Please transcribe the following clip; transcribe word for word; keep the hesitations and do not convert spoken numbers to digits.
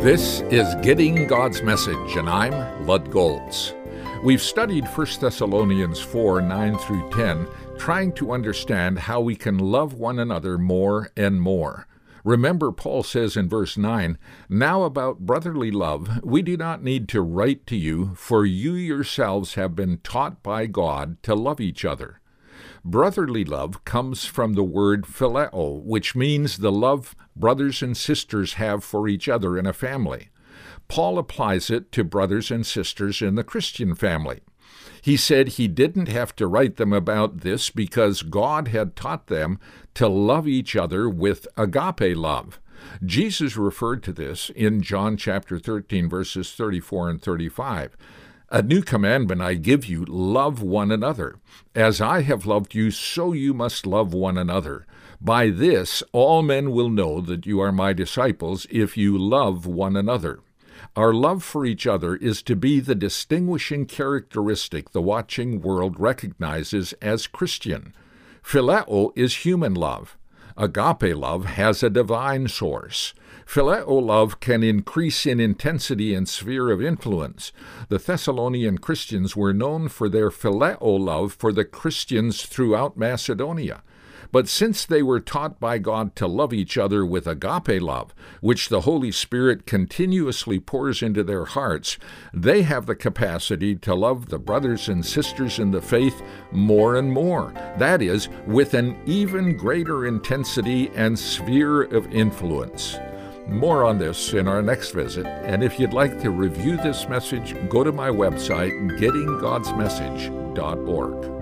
This is Getting God's Message, and I'm Lud Golds. We've studied First Thessalonians four, nine through ten, trying to understand how we can love one another more and more. Remember, Paul says in verse nine, "Now about brotherly love, we do not need to write to you, for you yourselves have been taught by God to love each other." Brotherly love comes from the word phileo, which means the love brothers and sisters have for each other in a family. Paul applies it to brothers and sisters in the Christian family. He said he didn't have to write them about this because God had taught them to love each other with agape love. Jesus referred to this in John chapter thirteen, verses thirty-four and thirty-five. "A new commandment I give you, love one another. As I have loved you, so you must love one another. By this all men will know that you are my disciples, if you love one another." Our love for each other is to be the distinguishing characteristic the watching world recognizes as Christian. Phileo is human love. Agape love has a divine source. Phileo love can increase in intensity and sphere of influence. The Thessalonian Christians were known for their phileo love for the Christians throughout Macedonia. But since they were taught by God to love each other with agape love, which the Holy Spirit continuously pours into their hearts, they have the capacity to love the brothers and sisters in the faith more and more. That is, with an even greater intensity and sphere of influence. More on this in our next visit, and if you'd like to review this message, go to my website, Getting Gods Message dot org.